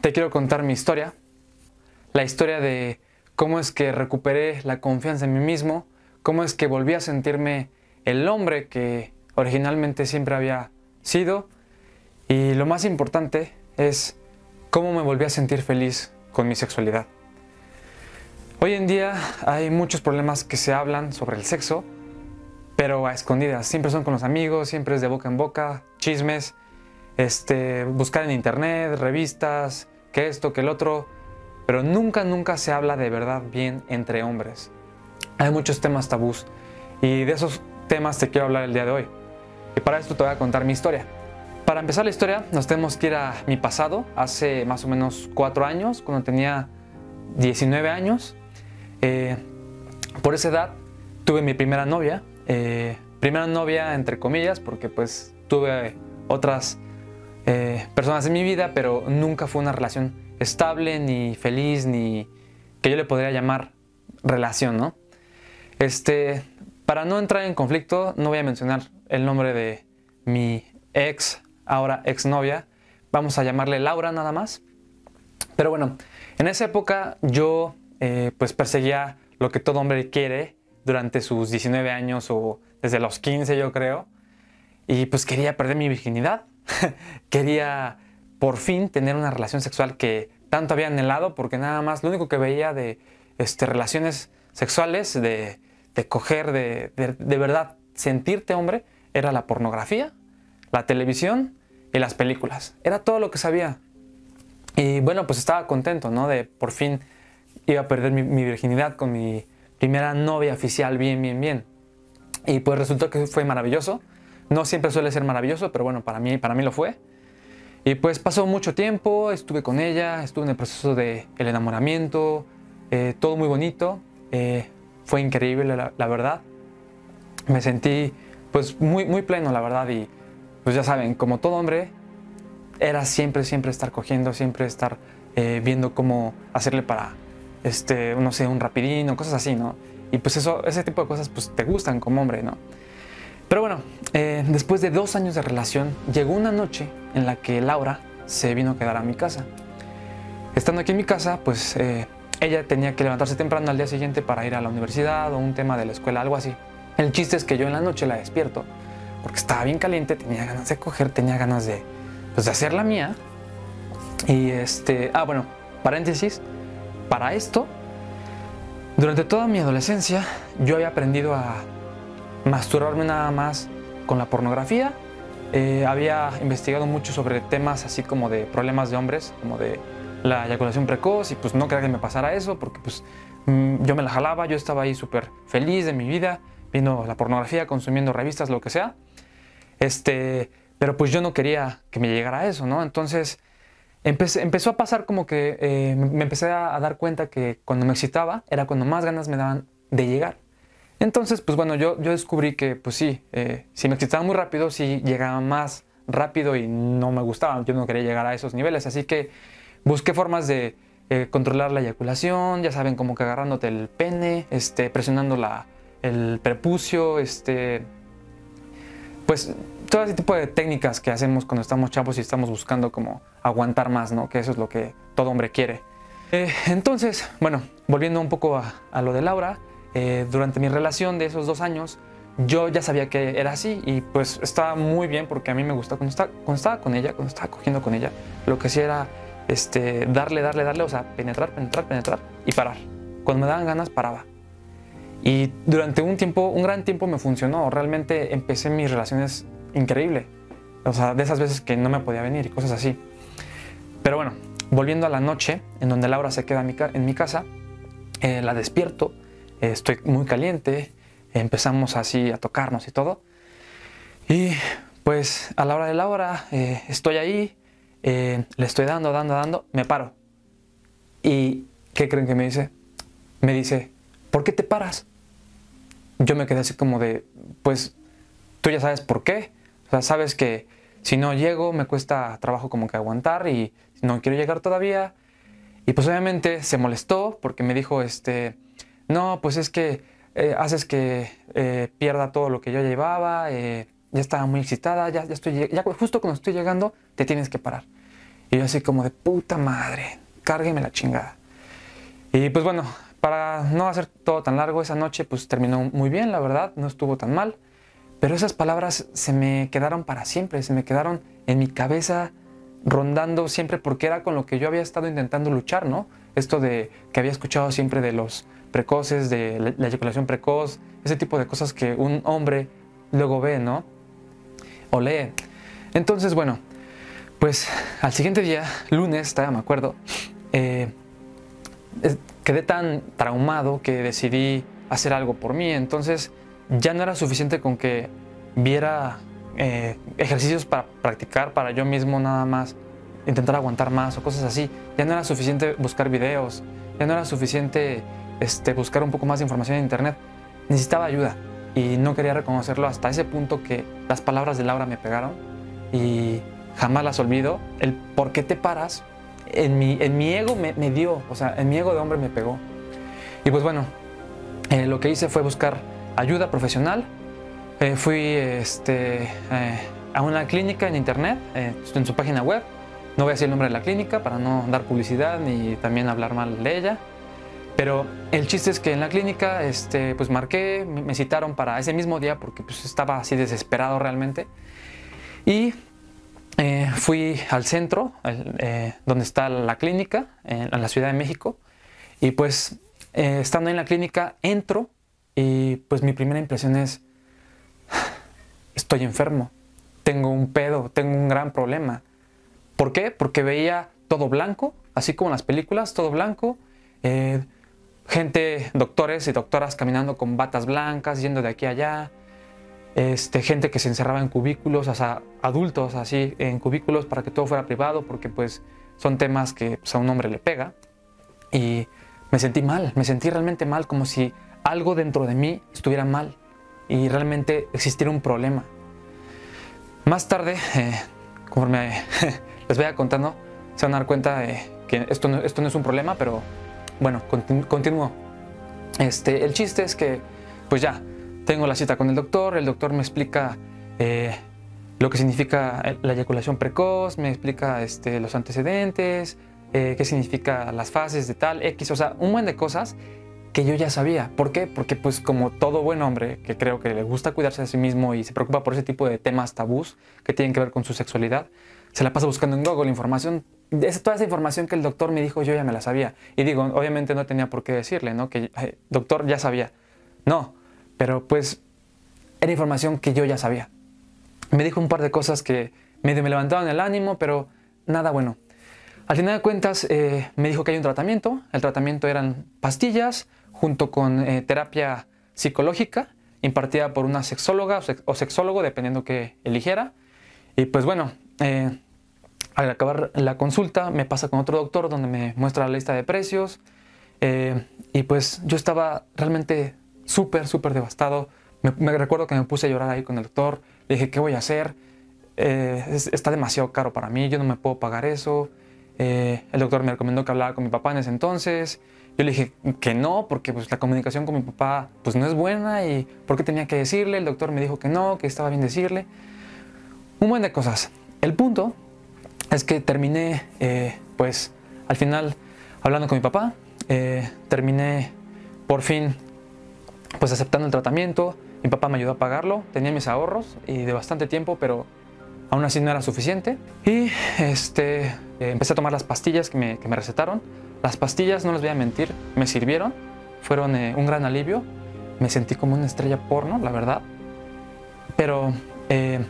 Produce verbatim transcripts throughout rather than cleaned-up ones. Te quiero contar mi historia, la historia de cómo es que recuperé la confianza en mí mismo, cómo es que volví a sentirme el hombre que originalmente siempre había sido y lo más importante es cómo me volví a sentir feliz con mi sexualidad. Hoy en día hay muchos problemas que se hablan sobre el sexo, pero a escondidas, siempre son con los amigos, siempre es de boca en boca, chismes, este, buscar en internet, revistas, que esto, que el otro, pero nunca, nunca se habla de verdad bien entre hombres. Hay muchos temas tabús y de esos temas te quiero hablar el día de hoy. Y para esto te voy a contar mi historia. Para empezar la historia nos tenemos que ir a mi pasado, hace más o menos cuatro años, cuando tenía diecinueve años. Eh, por esa edad tuve mi primera novia, eh, primera novia entre comillas, porque pues tuve otras eh, personas en mi vida, pero nunca fue una relación estable, ni feliz, ni que yo le podría llamar relación, ¿no? Este, para no entrar en conflicto, no voy a mencionar el nombre de mi ex, ahora exnovia. Vamos a llamarle Laura nada más. Pero bueno, en esa época yo eh, pues perseguía lo que todo hombre quiere durante sus diecinueve años o desde los quince yo creo. Y pues quería perder mi virginidad. Quería por fin tener una relación sexual que tanto había anhelado porque nada más lo único que veía de este, relaciones sexuales, de... de coger, de, de, de verdad sentirte hombre, era la pornografía, la televisión y las películas. Era todo lo que sabía. Y bueno, pues estaba contento, ¿no? De por fin iba a perder mi, mi virginidad con mi primera novia oficial, bien, bien, bien. Y pues resultó que fue maravilloso. No siempre suele ser maravilloso, pero bueno, para mí, para mí lo fue. Y pues pasó mucho tiempo, estuve con ella, estuve en el proceso del enamoramiento, eh, todo muy bonito. Eh, Fue increíble, la, la verdad. Me sentí pues muy, muy pleno, la verdad. Y pues ya saben, como todo hombre, era siempre, siempre estar cogiendo, siempre estar eh, viendo cómo hacerle para, este, no sé, un rapidín o cosas así, ¿no? Y pues eso, ese tipo de cosas pues te gustan como hombre, ¿no? Pero bueno, eh, después de dos años de relación, llegó una noche en la que Laura se vino a quedar a mi casa. Estando aquí en mi casa, pues... Eh, Ella tenía que levantarse temprano al día siguiente para ir a la universidad o un tema de la escuela, algo así. El chiste es que yo en la noche la despierto porque estaba bien caliente, tenía ganas de coger, tenía ganas de, pues, de hacer la mía. Y este... Ah, bueno, paréntesis. Para esto, durante toda mi adolescencia, yo había aprendido a masturbarme nada más con la pornografía. Eh, había investigado mucho sobre temas así como de problemas de hombres, como de... la eyaculación precoz y pues no quería que me pasara eso porque pues yo me la jalaba, yo estaba ahí súper feliz de mi vida, viendo la pornografía, consumiendo revistas, lo que sea. Este, pero pues yo no quería que me llegara a eso, ¿no? Entonces empecé, empezó a pasar como que eh, me empecé a, a dar cuenta que cuando me excitaba era cuando más ganas me daban de llegar. Entonces pues bueno, yo, yo descubrí que pues sí, eh, si me excitaba muy rápido, sí llegaba más rápido y no me gustaba, yo no quería llegar a esos niveles, así que busqué formas de eh, controlar la eyaculación, ya saben, como que agarrándote el pene, este, presionando la, el prepucio, este, pues todo ese tipo de técnicas que hacemos cuando estamos chavos y estamos buscando como aguantar más, ¿no? Que eso es lo que todo hombre quiere. Eh, entonces, bueno, volviendo un poco a, a lo de Laura, eh, durante mi relación de esos dos años, yo ya sabía que era así y pues estaba muy bien porque a mí me gustaba cuando estaba, cuando estaba con ella, cuando estaba cogiendo con ella, lo que sí era... Este, darle, darle, darle, o sea, penetrar, penetrar, penetrar y parar. Cuando me daban ganas, paraba. Y durante un tiempo, un gran tiempo me funcionó. Realmente empecé mis relaciones increíble. O sea, de esas veces que no me podía venir y cosas así. Pero bueno, volviendo a la noche, en donde Laura se queda en mi casa, eh, la despierto, eh, estoy muy caliente, empezamos así a tocarnos y todo. Y pues a la hora de la hora eh, estoy ahí, Eh, le estoy dando, dando, dando, me paro. ¿Y qué creen que me dice? Me dice, ¿por qué te paras? Yo me quedé así como de, pues, tú ya sabes por qué. O sea, sabes que si no llego me cuesta trabajo como que aguantar y no quiero llegar todavía. Y pues obviamente se molestó porque me dijo, este, no, pues es que eh, haces que eh, pierda todo lo que yo llevaba, eh, ya estaba muy excitada, ya, ya estoy, ya justo cuando estoy llegando te tienes que parar. Y yo así como de puta madre, cárgueme la chingada. Y pues bueno, para no hacer todo tan largo, esa noche pues terminó muy bien, la verdad, no estuvo tan mal. Pero esas palabras se me quedaron para siempre, se me quedaron en mi cabeza rondando siempre, porque era con lo que yo había estado intentando luchar, ¿no? Esto de que había escuchado siempre de los precoces, de la eyaculación precoz, ese tipo de cosas que un hombre luego ve, ¿no? O lee. Entonces, bueno, pues al siguiente día, lunes, todavía me acuerdo, eh, quedé tan traumado que decidí hacer algo por mí. Entonces ya no era suficiente con que viera eh, ejercicios para practicar, para yo mismo nada más, intentar aguantar más o cosas así. Ya no era suficiente buscar videos, ya no era suficiente este, buscar un poco más de información en internet. Necesitaba ayuda y no quería reconocerlo hasta ese punto que las palabras de Laura me pegaron y jamás las olvido. El ¿por qué te paras? En mi, en mi ego me, me dio, o sea, en mi ego de hombre me pegó. Y pues bueno, eh, lo que hice fue buscar ayuda profesional. Eh, fui este, eh, a una clínica en internet, eh, en su página web. No voy a decir el nombre de la clínica para no dar publicidad ni también hablar mal de ella. Pero el chiste es que en la clínica este, pues marqué, me citaron para ese mismo día porque pues, estaba así desesperado realmente. Y eh, fui al centro, el, eh, donde está la clínica, en, en la Ciudad de México. Y pues eh, estando en la clínica entro y pues mi primera impresión es, estoy enfermo, tengo un pedo, tengo un gran problema. ¿Por qué? Porque veía todo blanco, así como en las películas, todo blanco. Eh, gente, doctores y doctoras caminando con batas blancas, yendo de aquí a allá. Este, gente que se encerraba en cubículos, o sea, adultos así en cubículos para que todo fuera privado, porque pues son temas que pues, a un hombre le pega. Y me sentí mal, me sentí realmente mal, como si algo dentro de mí estuviera mal y realmente existiera un problema. Más tarde, eh, conforme les vaya contando, se van a dar cuenta de que esto no, esto no es un problema, pero bueno, continu continúo. Este, el chiste es que pues ya tengo la cita con el doctor. El doctor me explica eh, lo que significa la eyaculación precoz, me explica este, los antecedentes, eh, qué significa las fases de tal, X, o sea, un buen de cosas que yo ya sabía. ¿Por qué? Porque pues como todo buen hombre que creo que le gusta cuidarse de sí mismo y se preocupa por ese tipo de temas tabús que tienen que ver con su sexualidad, se la pasa buscando en Google información. Esa, toda esa información que el doctor me dijo, yo ya me la sabía. Y digo, obviamente no tenía por qué decirle, ¿no? Que eh, doctor, ya sabía. No, pero pues era información que yo ya sabía. Me dijo un par de cosas que medio me levantaban el ánimo, pero nada bueno. Al final de cuentas, eh, me dijo que hay un tratamiento. El tratamiento eran pastillas junto con eh, terapia psicológica impartida por una sexóloga o, sex o sexólogo, dependiendo que eligiera. Y pues bueno, eh, al acabar la consulta me pasa con otro doctor donde me muestra la lista de precios, eh, y pues yo estaba realmente súper, súper devastado. Me recuerdo que me puse a llorar ahí con el doctor. Le dije, ¿qué voy a hacer? Eh, es, está demasiado caro para mí, yo no me puedo pagar eso. Eh, el doctor me recomendó que hablara con mi papá en ese entonces. Yo le dije que no, porque pues, la comunicación con mi papá pues, no es buena y ¿por qué tenía que decirle? El doctor me dijo que no, que estaba bien decirle. Un buen de cosas. El punto es que terminé, eh, pues, al final hablando con mi papá, eh, terminé por fin, pues, aceptando el tratamiento. Mi papá me ayudó a pagarlo, tenía mis ahorros y de bastante tiempo, pero aún así no era suficiente. Y este, eh, empecé a tomar las pastillas que me, que me recetaron. Las pastillas, no les voy a mentir, me sirvieron, fueron eh, un gran alivio. Me sentí como una estrella porno, la verdad. Pero eh,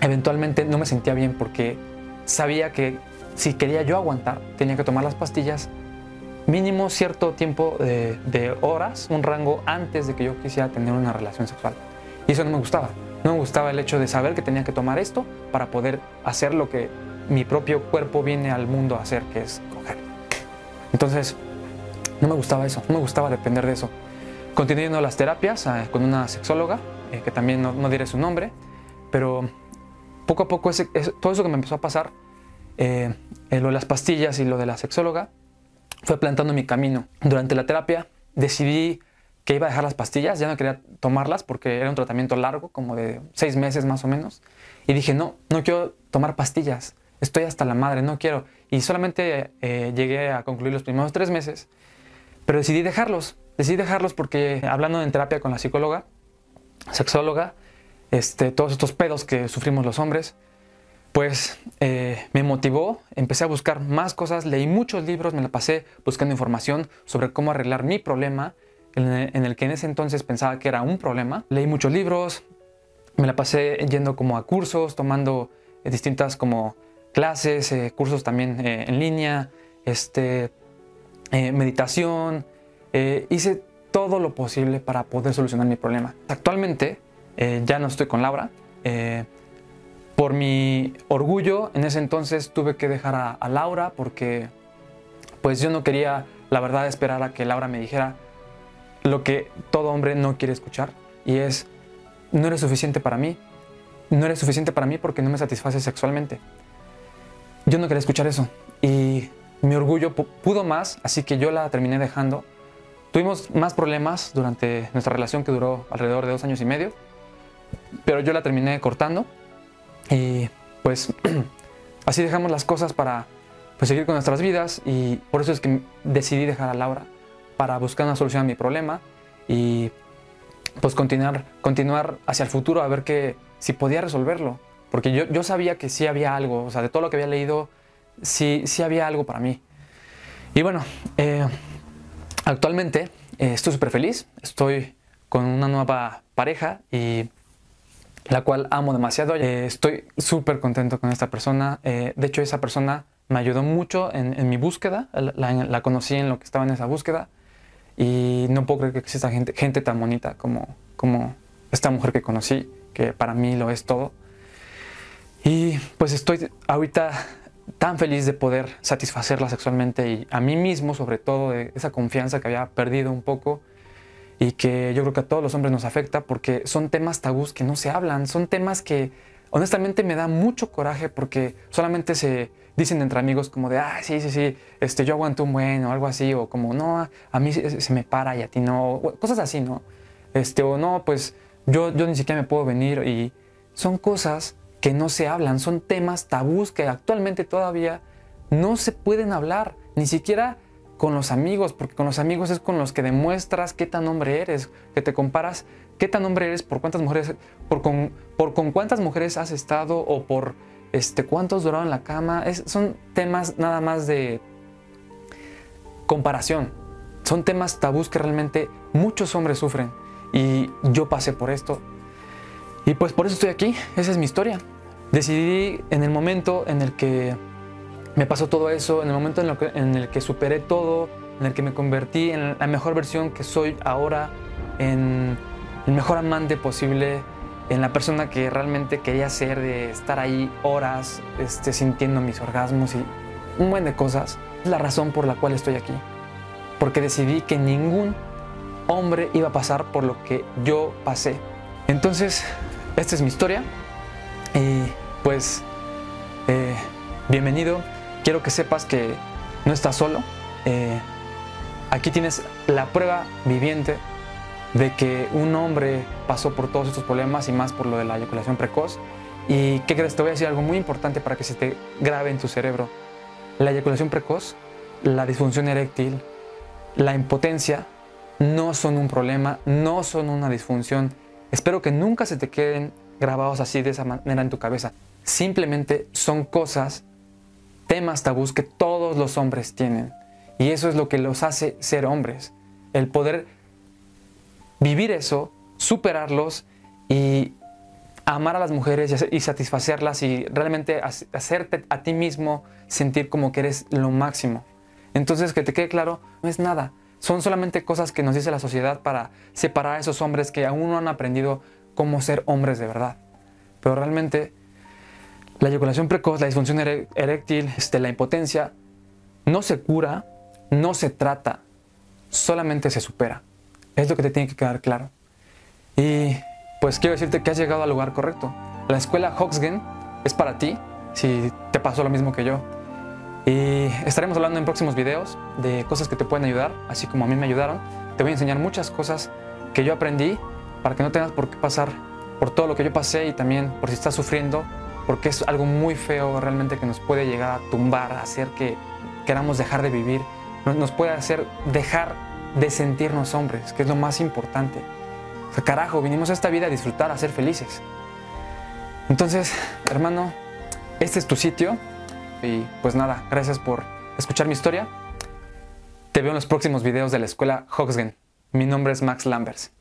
eventualmente no me sentía bien porque sabía que si quería yo aguantar, tenía que tomar las pastillas mínimo cierto tiempo de, de horas, un rango antes de que yo quisiera tener una relación sexual. Y eso no me gustaba. No me gustaba el hecho de saber que tenía que tomar esto para poder hacer lo que mi propio cuerpo viene al mundo a hacer, que es coger. Entonces, no me gustaba eso, no me gustaba depender de eso. Continué yendo las terapias eh, con una sexóloga, eh, que también no, no diré su nombre, pero poco a poco ese, eso, todo eso que me empezó a pasar, eh, eh, lo de las pastillas y lo de la sexóloga, fue plantando mi camino. Durante la terapia decidí que iba a dejar las pastillas, ya no quería tomarlas porque era un tratamiento largo, como de seis meses más o menos. Y dije, no, no quiero tomar pastillas, estoy hasta la madre, no quiero. Y solamente eh, llegué a concluir los primeros tres meses, pero decidí dejarlos. Decidí dejarlos porque, hablando en terapia con la psicóloga, sexóloga, este, todos estos pedos que sufrimos los hombres, pues eh, me motivó, empecé a buscar más cosas, leí muchos libros, me la pasé buscando información sobre cómo arreglar mi problema, en el que en ese entonces pensaba que era un problema. Leí muchos libros, me la pasé yendo como a cursos, tomando distintas como clases, eh, cursos también eh, en línea, este, eh, meditación. Eh, hice todo lo posible para poder solucionar mi problema. Actualmente eh, ya no estoy con Laura. Eh, por mi orgullo, en ese entonces tuve que dejar a, a Laura porque pues yo no quería, la verdad, esperar a que Laura me dijera lo que todo hombre no quiere escuchar, y es: no eres suficiente para mí, no eres suficiente para mí porque no me satisfaces sexualmente. Yo no quería escuchar eso y mi orgullo pudo más, así que yo la terminé dejando. Tuvimos más problemas durante nuestra relación, que duró alrededor de dos años y medio, pero yo la terminé cortando y pues así dejamos las cosas para pues, seguir con nuestras vidas, y por eso es que decidí dejar a Laura para buscar una solución a mi problema y pues continuar, continuar hacia el futuro a ver que, si podía resolverlo. Porque yo, yo sabía que sí había algo, o sea, de todo lo que había leído, sí, sí había algo para mí. Y bueno, eh, actualmente eh, estoy súper feliz, estoy con una nueva pareja y la cual amo demasiado. Eh, estoy súper contento con esta persona. Eh, de hecho, esa persona me ayudó mucho en, en mi búsqueda, la, la conocí en lo que estaba en esa búsqueda. Y no puedo creer que exista gente, gente tan bonita como, como esta mujer que conocí, que para mí lo es todo. Y pues estoy ahorita tan feliz de poder satisfacerla sexualmente y a mí mismo, sobre todo, de esa confianza que había perdido un poco y que yo creo que a todos los hombres nos afecta porque son temas tabús que no se hablan, son temas que honestamente me da mucho coraje porque solamente se dicen entre amigos como de ah, sí, sí, sí, este, yo aguanto un buen o algo así, o como no, a mí se me para y a ti no, o cosas así, ¿no? Este, o no, pues yo, yo ni siquiera me puedo venir, y son cosas que no se hablan, son temas tabús que actualmente todavía no se pueden hablar, ni siquiera con los amigos, porque con los amigos es con los que demuestras qué tan hombre eres, que te comparas qué tan hombre eres por cuántas mujeres, por con, por con cuántas mujeres has estado, o por este, cuántos duraron en la cama. Es, son temas nada más de comparación, son temas tabús que realmente muchos hombres sufren, y yo pasé por esto y pues por eso estoy aquí. Esa es mi historia. Decidí, en el momento en el que me pasó todo eso, en el momento en, lo que, en el que superé todo, en el que me convertí en la mejor versión que soy ahora, en el mejor amante posible, en la persona que realmente quería ser, de estar ahí horas este, sintiendo mis orgasmos y un buen de cosas. Es la razón por la cual estoy aquí, porque decidí que ningún hombre iba a pasar por lo que yo pasé. Entonces, esta es mi historia y pues eh, bienvenido. Quiero que sepas que no estás solo. Eh, aquí tienes la prueba viviente de que un hombre pasó por todos estos problemas y más por lo de la eyaculación precoz. ¿Y qué crees? Te voy a decir algo muy importante para que se te grabe en tu cerebro. La eyaculación precoz, la disfunción eréctil, la impotencia no son un problema, no son una disfunción. Espero que nunca se te queden grabados así, de esa manera, en tu cabeza. Simplemente son cosas, temas tabús que todos los hombres tienen, y eso es lo que los hace ser hombres, el poder vivir eso, superarlos y amar a las mujeres y satisfacerlas y realmente hacerte a ti mismo sentir como que eres lo máximo. Entonces, que te quede claro, no es nada, son solamente cosas que nos dice la sociedad para separar a esos hombres que aún no han aprendido cómo ser hombres de verdad. Pero realmente la eyaculación precoz, la disfunción eréctil, este, la impotencia, no se cura, no se trata, solamente se supera. Es lo que te tiene que quedar claro. Y pues quiero decirte que has llegado al lugar correcto. La escuela Hoxgen es para ti, si te pasó lo mismo que yo. Y estaremos hablando en próximos videos de cosas que te pueden ayudar, así como a mí me ayudaron. Te voy a enseñar muchas cosas que yo aprendí para que no tengas por qué pasar por todo lo que yo pasé, y también por si estás sufriendo porque es algo muy feo realmente que nos puede llegar a tumbar, a hacer que queramos dejar de vivir, nos puede hacer dejar de sentirnos hombres, que es lo más importante. O sea, carajo, vinimos a esta vida a disfrutar, a ser felices. Entonces, hermano, este es tu sitio y pues nada, gracias por escuchar mi historia. Te veo en los próximos videos de la escuela Hoxgen. Mi nombre es Max Lambers.